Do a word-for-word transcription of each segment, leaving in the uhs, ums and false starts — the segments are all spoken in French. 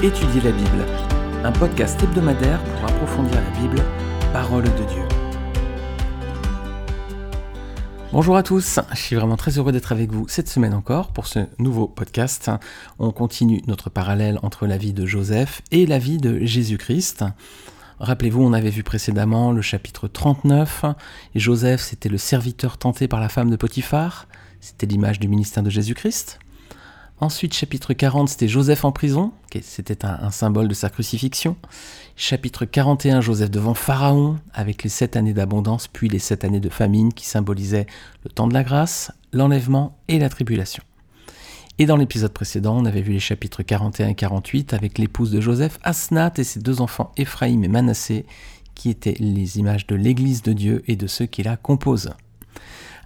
Étudier la Bible, un podcast hebdomadaire pour approfondir la Bible, parole de Dieu. Bonjour à tous, je suis vraiment très heureux d'être avec vous cette semaine encore pour ce nouveau podcast. On continue notre parallèle entre la vie de Joseph et la vie de Jésus-Christ. Rappelez-vous, on avait vu précédemment le chapitre trente-neuf, et Joseph, c'était le serviteur tenté par la femme de Potiphar, c'était l'image du ministère de Jésus-Christ. Ensuite, chapitre quarante, c'était Joseph en prison, c'était un, un symbole de sa crucifixion. Chapitre quarante et un, Joseph devant Pharaon, avec les sept années d'abondance, puis les sept années de famine qui symbolisaient le temps de la grâce, l'enlèvement et la tribulation. Et dans l'épisode précédent, on avait vu les chapitres quarante et un et quarante-huit avec l'épouse de Joseph, Asnath, et ses deux enfants Éphraïm et Manassé, qui étaient les images de l'Église de Dieu et de ceux qui la composent.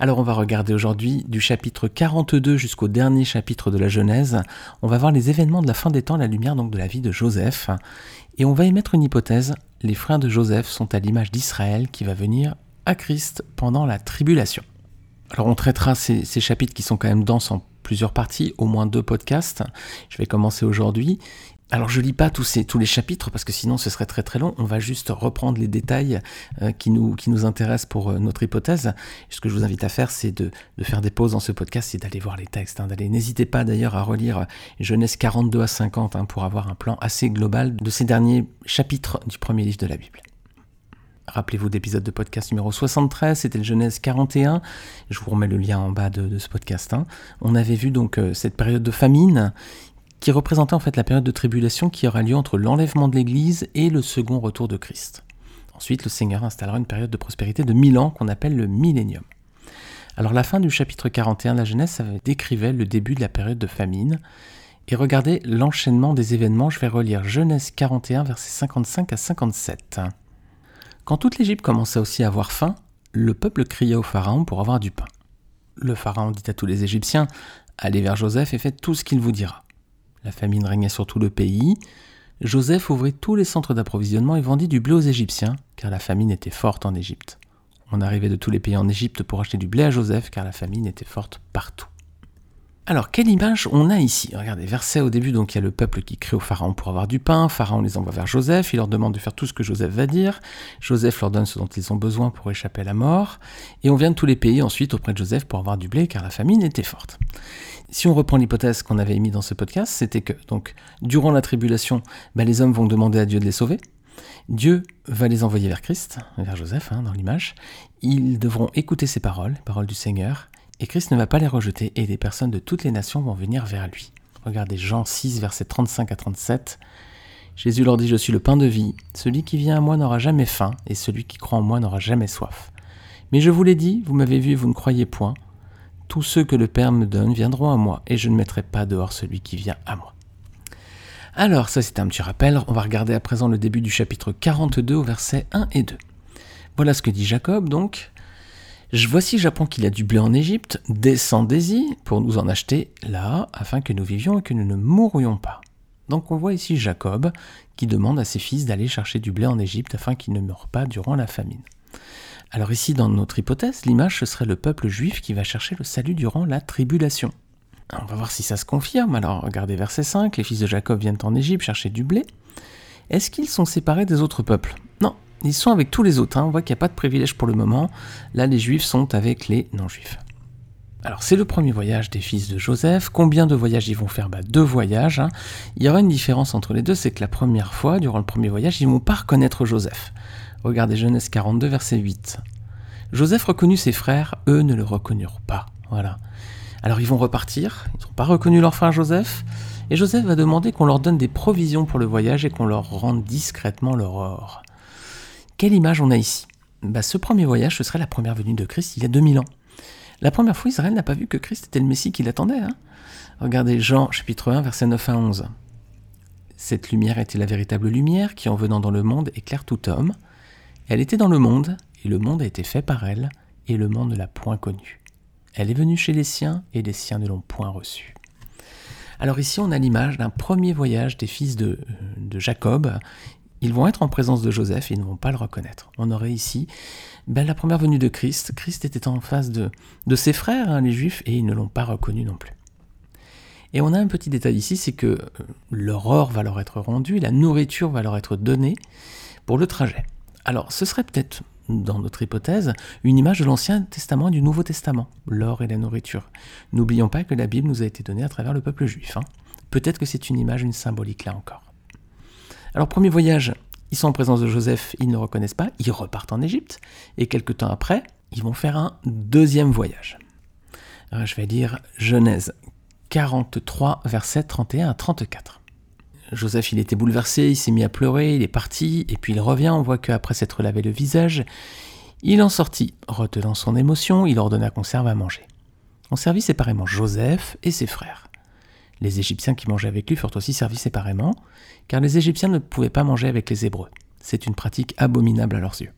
Alors on va regarder aujourd'hui du chapitre quarante-deux jusqu'au dernier chapitre de la Genèse. On va voir les événements de la fin des temps, la lumière donc de la vie de Joseph. Et on va émettre une hypothèse, les frères de Joseph sont à l'image d'Israël qui va venir à Christ pendant la tribulation. Alors on traitera ces, ces chapitres qui sont quand même denses en plusieurs parties, au moins deux podcasts. Je vais commencer aujourd'hui. Alors je ne lis pas tous, ces, tous les chapitres parce que sinon ce serait très très long, on va juste reprendre les détails euh, qui, nous, qui nous intéressent pour euh, notre hypothèse. Ce que je vous invite à faire, c'est de, de faire des pauses dans ce podcast, c'est d'aller voir les textes, hein, d'aller. N'hésitez pas d'ailleurs à relire Genèse quarante-deux à cinquante hein, pour avoir un plan assez global de ces derniers chapitres du premier livre de la Bible. Rappelez-vous d'épisode de podcast numéro soixante-treize, c'était le Genèse quarante et un, je vous remets le lien en bas de, de ce podcast. Hein. On avait vu donc euh, cette période de famine qui représentait en fait la période de tribulation qui aura lieu entre l'enlèvement de l'Église et le second retour de Christ. Ensuite, le Seigneur installera une période de prospérité de mille ans qu'on appelle le millénium. Alors la fin du chapitre quarante et un de la Genèse, ça décrivait le début de la période de famine. Et regardez l'enchaînement des événements, je vais relire Genèse quarante et un, versets cinquante-cinq à cinquante-sept. Quand toute l'Égypte commença aussi à avoir faim, le peuple cria au Pharaon pour avoir du pain. Le Pharaon dit à tous les Égyptiens, « Allez vers Joseph et faites tout ce qu'il vous dira. » La famine régnait sur tout le pays. Joseph ouvrit tous les centres d'approvisionnement et vendit du blé aux Égyptiens, car la famine était forte en Égypte. On arrivait de tous les pays en Égypte pour acheter du blé à Joseph, car la famine était forte partout. Alors, quelle image on a ici ? Regardez, verset au début, donc il y a le peuple qui crie au Pharaon pour avoir du pain. Pharaon les envoie vers Joseph, il leur demande de faire tout ce que Joseph va dire. Joseph leur donne ce dont ils ont besoin pour échapper à la mort. Et on vient de tous les pays ensuite auprès de Joseph pour avoir du blé, car la famine était forte. Si on reprend l'hypothèse qu'on avait émise dans ce podcast, c'était que, donc, durant la tribulation, ben, les hommes vont demander à Dieu de les sauver. Dieu va les envoyer vers Christ, vers Joseph, hein, dans l'image. Ils devront écouter ses paroles, les paroles du Seigneur. Et Christ ne va pas les rejeter, et des personnes de toutes les nations vont venir vers lui. Regardez Jean six, versets trente-cinq à trente-sept. Jésus leur dit « Je suis le pain de vie. Celui qui vient à moi n'aura jamais faim, et celui qui croit en moi n'aura jamais soif. Mais je vous l'ai dit, vous m'avez vu et vous ne croyez point. Tous ceux que le Père me donne viendront à moi, et je ne mettrai pas dehors celui qui vient à moi. » Alors, ça c'était un petit rappel. On va regarder à présent le début du chapitre quarante-deux, au verset un et deux. Voilà ce que dit Jacob, donc. « Voici, j'apprends qu'il y a du blé en Égypte, descendez-y pour nous en acheter là, afin que nous vivions et que nous ne mourions pas. » Donc on voit ici Jacob qui demande à ses fils d'aller chercher du blé en Égypte afin qu'ils ne meurent pas durant la famine. Alors ici, dans notre hypothèse, l'image, ce serait le peuple juif qui va chercher le salut durant la tribulation. Alors, on va voir si ça se confirme. Alors regardez verset cinq, « Les fils de Jacob viennent en Égypte chercher du blé. Est-ce qu'ils sont séparés des autres peuples ?» Non. Ils sont avec tous les autres, hein. On voit qu'il n'y a pas de privilège pour le moment. Là, les Juifs sont avec les non-Juifs. Alors, c'est le premier voyage des fils de Joseph. Combien de voyages ils vont faire ? Bah, deux voyages. Hein. Il y aura une différence entre les deux, c'est que la première fois, durant le premier voyage, ils ne vont pas reconnaître Joseph. Regardez Genèse quarante-deux, verset huit. « Joseph reconnut ses frères, eux ne le reconnurent pas. » Voilà. Alors, ils vont repartir, ils n'ont pas reconnu leur frère Joseph, et Joseph va demander qu'on leur donne des provisions pour le voyage et qu'on leur rende discrètement leur or. Quelle image on a ici ? Bah, ce premier voyage, ce serait la première venue de Christ il y a deux mille ans. La première fois, Israël n'a pas vu que Christ était le Messie qui l'attendait. Hein ? Regardez Jean, chapitre un, versets neuf à onze. « Cette lumière était la véritable lumière qui, en venant dans le monde, éclaire tout homme. Elle était dans le monde, et le monde a été fait par elle, et le monde ne l'a point connue. Elle est venue chez les siens, et les siens ne l'ont point reçue. » Alors ici, on a l'image d'un premier voyage des fils de, de Jacob. Ils vont être en présence de Joseph et ils ne vont pas le reconnaître. On aurait ici ben, la première venue de Christ. Christ était en face de, de ses frères, hein, les Juifs, et ils ne l'ont pas reconnu non plus. Et on a un petit détail ici, c'est que leur or va leur être rendu, la nourriture va leur être donnée pour le trajet. Alors, ce serait peut-être, dans notre hypothèse, une image de l'Ancien Testament et du Nouveau Testament, l'or et la nourriture. N'oublions pas que la Bible nous a été donnée à travers le peuple juif. Hein. Peut-être que c'est une image, une symbolique là encore. Alors, premier voyage, ils sont en présence de Joseph, ils ne le reconnaissent pas, ils repartent en Égypte, et quelques temps après, ils vont faire un deuxième voyage. Alors, je vais lire Genèse quarante-trois, versets trente et un à trente-quatre. Joseph, il était bouleversé, il s'est mis à pleurer, il est parti, et puis il revient, on voit qu'après s'être lavé le visage, il en sortit. Retenant son émotion, il ordonna qu'on serve à manger. On servit séparément Joseph et ses frères. Les Égyptiens qui mangeaient avec lui furent aussi servis séparément, car les Égyptiens ne pouvaient pas manger avec les Hébreux. C'est une pratique abominable à leurs yeux.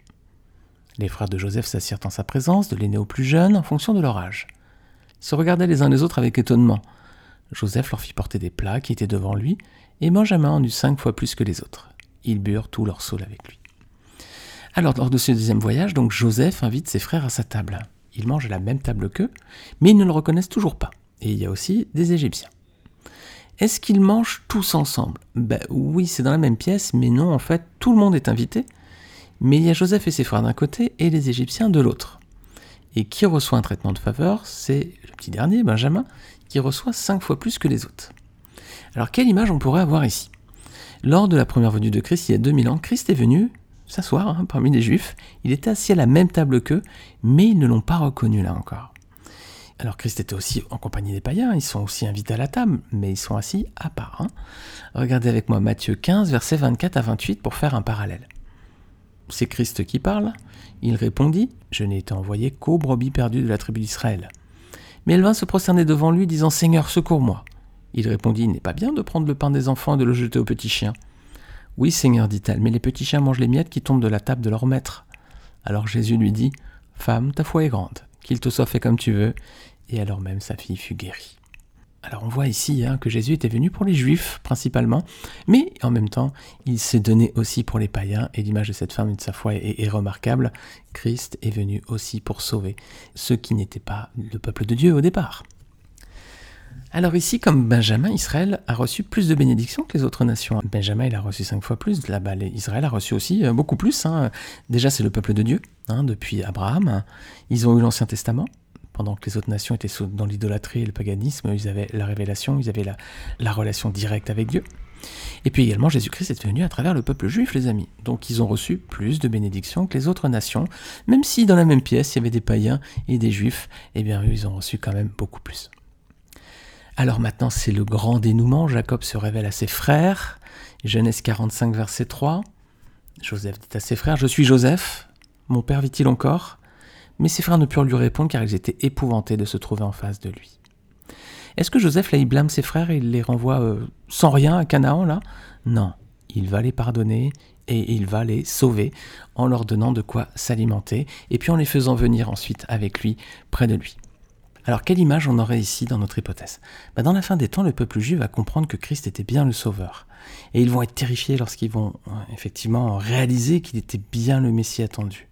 Les frères de Joseph s'assirent en sa présence, de l'aîné au plus jeune, en fonction de leur âge. Ils se regardaient les uns les autres avec étonnement. Joseph leur fit porter des plats qui étaient devant lui, et Benjamin en eut cinq fois plus que les autres. Ils burent tout leur saule avec lui. Alors, lors de ce deuxième voyage, donc Joseph invite ses frères à sa table. Ils mangent à la même table qu'eux, mais ils ne le reconnaissent toujours pas. Et il y a aussi des Égyptiens. Est-ce qu'ils mangent tous ensemble ? Ben oui, c'est dans la même pièce, mais non, en fait, tout le monde est invité. Mais il y a Joseph et ses frères d'un côté, et les Égyptiens de l'autre. Et qui reçoit un traitement de faveur ? C'est le petit dernier, Benjamin, qui reçoit cinq fois plus que les autres. Alors, quelle image on pourrait avoir ici ? Lors de la première venue de Christ, il y a deux mille ans, Christ est venu s'asseoir hein, parmi les Juifs. Il était assis à la même table qu'eux, mais ils ne l'ont pas reconnu là encore. Alors, Christ était aussi en compagnie des païens, ils sont aussi invités à la table, mais ils sont assis à part. Hein. Regardez avec moi Matthieu quinze, versets vingt-quatre à vingt-huit, pour faire un parallèle. C'est Christ qui parle. Il répondit « Je n'ai été envoyé qu'aux brebis perdues de la tribu d'Israël. » Mais elle vint se prosterner devant lui, disant « Seigneur, secours-moi. » Il répondit « Il n'est pas bien de prendre le pain des enfants et de le jeter aux petits chiens. »« Oui, Seigneur, dit-elle, mais les petits chiens mangent les miettes qui tombent de la table de leur maître. » Alors Jésus lui dit « Femme, ta foi est grande, qu'il te soit fait comme tu veux. » Et alors même sa fille fut guérie. Alors on voit ici hein, que Jésus était venu pour les Juifs principalement, mais en même temps, il s'est donné aussi pour les païens, et l'image de cette femme et de sa foi est, est remarquable. Christ est venu aussi pour sauver ceux qui n'étaient pas le peuple de Dieu au départ. Alors ici, comme Benjamin, Israël a reçu plus de bénédictions que les autres nations. Benjamin, il a reçu cinq fois plus, là-bas, Israël a reçu aussi beaucoup plus. Hein. Déjà, c'est le peuple de Dieu, hein, depuis Abraham. Ils ont eu l'Ancien Testament. Pendant que les autres nations étaient dans l'idolâtrie et le paganisme, ils avaient la révélation, ils avaient la, la relation directe avec Dieu. Et puis également, Jésus-Christ est venu à travers le peuple juif, les amis. Donc ils ont reçu plus de bénédictions que les autres nations, même si dans la même pièce, il y avait des païens et des juifs, eh bien eux, ils ont reçu quand même beaucoup plus. Alors maintenant, c'est le grand dénouement. Jacob se révèle à ses frères. Genèse quarante-cinq, verset trois. Joseph dit à ses frères, « Je suis Joseph, mon père vit-il encore ?» Mais ses frères ne purent lui répondre car ils étaient épouvantés de se trouver en face de lui. Est-ce que Joseph, là, il blâme ses frères et il les renvoie euh, sans rien à Canaan, là ? Non, il va les pardonner et il va les sauver en leur donnant de quoi s'alimenter et puis en les faisant venir ensuite avec lui, près de lui. Alors, quelle image on aurait ici dans notre hypothèse ? Ben, dans la fin des temps, le peuple juif va comprendre que Christ était bien le Sauveur. Et ils vont être terrifiés lorsqu'ils vont euh, effectivement réaliser qu'il était bien le Messie attendu.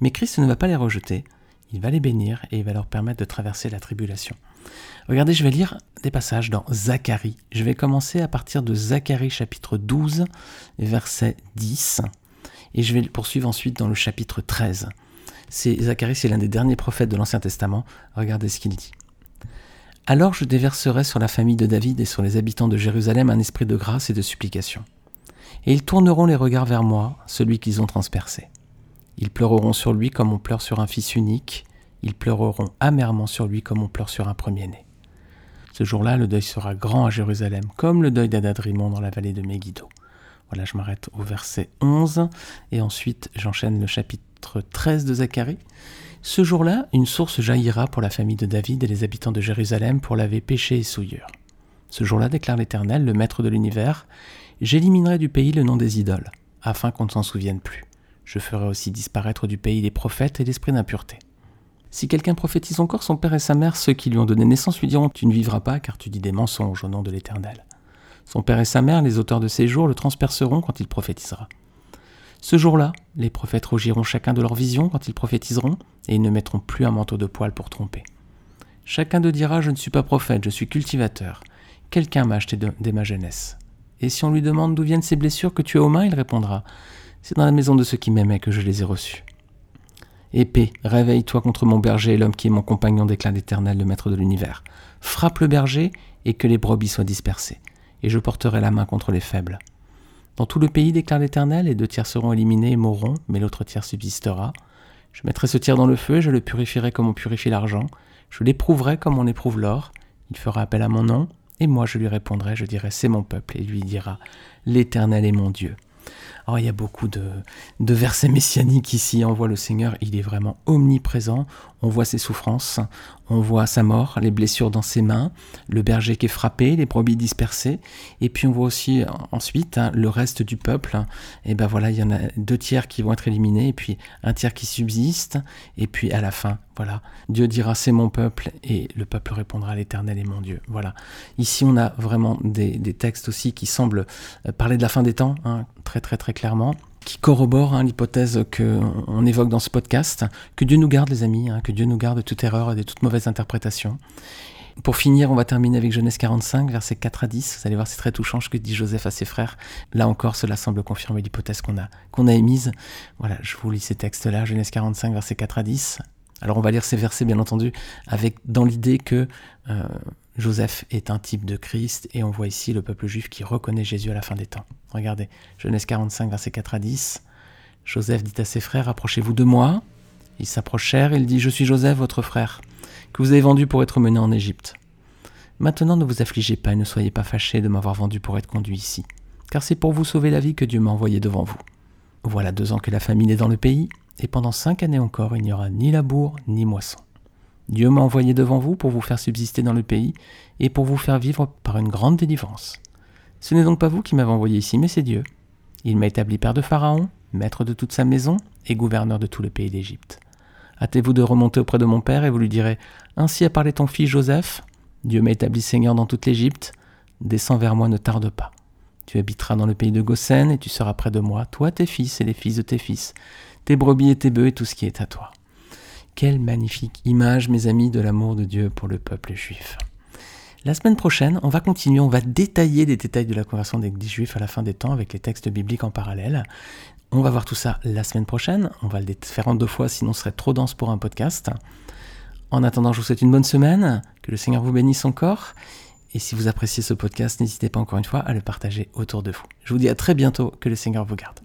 Mais Christ ne va pas les rejeter, il va les bénir et il va leur permettre de traverser la tribulation. Regardez, je vais lire des passages dans Zacharie. Je vais commencer à partir de Zacharie chapitre douze, verset dix, et je vais poursuivre ensuite dans le chapitre treize. C'est, Zacharie, c'est l'un des derniers prophètes de l'Ancien Testament. Regardez ce qu'il dit. « Alors je déverserai sur la famille de David et sur les habitants de Jérusalem un esprit de grâce et de supplication. Et ils tourneront les regards vers moi, celui qu'ils ont transpercé. » Ils pleureront sur lui comme on pleure sur un fils unique. Ils pleureront amèrement sur lui comme on pleure sur un premier-né. Ce jour-là, le deuil sera grand à Jérusalem, comme le deuil d'Adad-Rimon dans la vallée de Megiddo. Voilà, je m'arrête au verset onze. Et ensuite, j'enchaîne le chapitre treize de Zacharie. Ce jour-là, une source jaillira pour la famille de David et les habitants de Jérusalem pour laver péché et souillure. Ce jour-là, déclare l'Éternel, le maître de l'univers, j'éliminerai du pays le nom des idoles, afin qu'on ne s'en souvienne plus. Je ferai aussi disparaître du pays les prophètes et l'esprit d'impureté. Si quelqu'un prophétise encore, son père et sa mère, ceux qui lui ont donné naissance, lui diront « Tu ne vivras pas, car tu dis des mensonges au nom de l'Éternel. » Son père et sa mère, les auteurs de ses jours, le transperceront quand il prophétisera. Ce jour-là, les prophètes rougiront chacun de leur vision quand ils prophétiseront, et ils ne mettront plus un manteau de poil pour tromper. Chacun de dira « Je ne suis pas prophète, je suis cultivateur. Quelqu'un m'a acheté de, dès ma jeunesse. Et si on lui demande d'où viennent ces blessures que tu as aux mains, il répondra : c'est dans la maison de ceux qui m'aimaient que je les ai reçues. Épée, réveille-toi contre mon berger et l'homme qui est mon compagnon, déclare l'Éternel, le maître de l'univers. Frappe le berger et que les brebis soient dispersées, et je porterai la main contre les faibles. Dans tout le pays, déclare l'Éternel, les deux tiers seront éliminés et mourront, mais l'autre tiers subsistera. Je mettrai ce tiers dans le feu et je le purifierai comme on purifie l'argent. Je l'éprouverai comme on éprouve l'or. Il fera appel à mon nom, et moi je lui répondrai, je dirai, c'est mon peuple, et lui dira, l'Éternel est mon Dieu. Alors, il y a beaucoup de, de versets messianiques ici. On voit le Seigneur, il est vraiment omniprésent. On voit ses souffrances, on voit sa mort, les blessures dans ses mains, le berger qui est frappé, les brebis dispersées. Et puis on voit aussi ensuite hein, le reste du peuple. Et ben voilà, il y en a deux tiers qui vont être éliminés, et puis un tiers qui subsiste. Et puis à la fin, voilà, Dieu dira c'est mon peuple, et le peuple répondra l'Éternel est mon Dieu. Voilà. Ici on a vraiment des, des textes aussi qui semblent parler de la fin des temps, hein, très très très clairement, qui corrobore hein, l'hypothèse qu'on évoque dans ce podcast. Que Dieu nous garde, les amis, hein, que Dieu nous garde de toute erreur et de toute mauvaise interprétation. Pour finir, on va terminer avec Genèse quarante-cinq, versets quatre à dix. Vous allez voir, c'est très touchant ce que dit Joseph à ses frères. Là encore, cela semble confirmer l'hypothèse qu'on a, qu'on a émise. Voilà, je vous lis ces textes-là, Genèse quarante-cinq, versets quatre à dix. Alors, on va lire ces versets, bien entendu, avec dans l'idée que euh, Joseph est un type de Christ, et on voit ici le peuple juif qui reconnaît Jésus à la fin des temps. Regardez, Genèse quarante-cinq, versets quatre à dix. Joseph dit à ses frères, approchez-vous de moi. Ils s'approchèrent, il dit, je suis Joseph, votre frère, que vous avez vendu pour être mené en Égypte. Maintenant, ne vous affligez pas et ne soyez pas fâchés de m'avoir vendu pour être conduit ici, car c'est pour vous sauver la vie que Dieu m'a envoyé devant vous. Voilà deux ans que la famine est dans le pays, et pendant cinq années encore, il n'y aura ni labour ni moisson. Dieu m'a envoyé devant vous pour vous faire subsister dans le pays et pour vous faire vivre par une grande délivrance. Ce n'est donc pas vous qui m'avez envoyé ici, mais c'est Dieu. Il m'a établi père de Pharaon, maître de toute sa maison et gouverneur de tout le pays d'Égypte. Hâtez-vous de remonter auprès de mon père et vous lui direz « Ainsi a parlé ton fils Joseph, Dieu m'a établi seigneur dans toute l'Égypte, descends vers moi, ne tarde pas. Tu habiteras dans le pays de Goshen et tu seras près de moi, toi, tes fils et les fils de tes fils, tes brebis et tes bœufs et tout ce qui est à toi. » Quelle magnifique image, mes amis, de l'amour de Dieu pour le peuple juif. La semaine prochaine, on va continuer, on va détailler les détails de la conversion des dix juifs à la fin des temps avec les textes bibliques en parallèle. On va voir tout ça la semaine prochaine. On va le faire en deux fois, sinon ce serait trop dense pour un podcast. En attendant, je vous souhaite une bonne semaine, que le Seigneur vous bénisse encore. Et si vous appréciez ce podcast, n'hésitez pas encore une fois à le partager autour de vous. Je vous dis à très bientôt, que le Seigneur vous garde.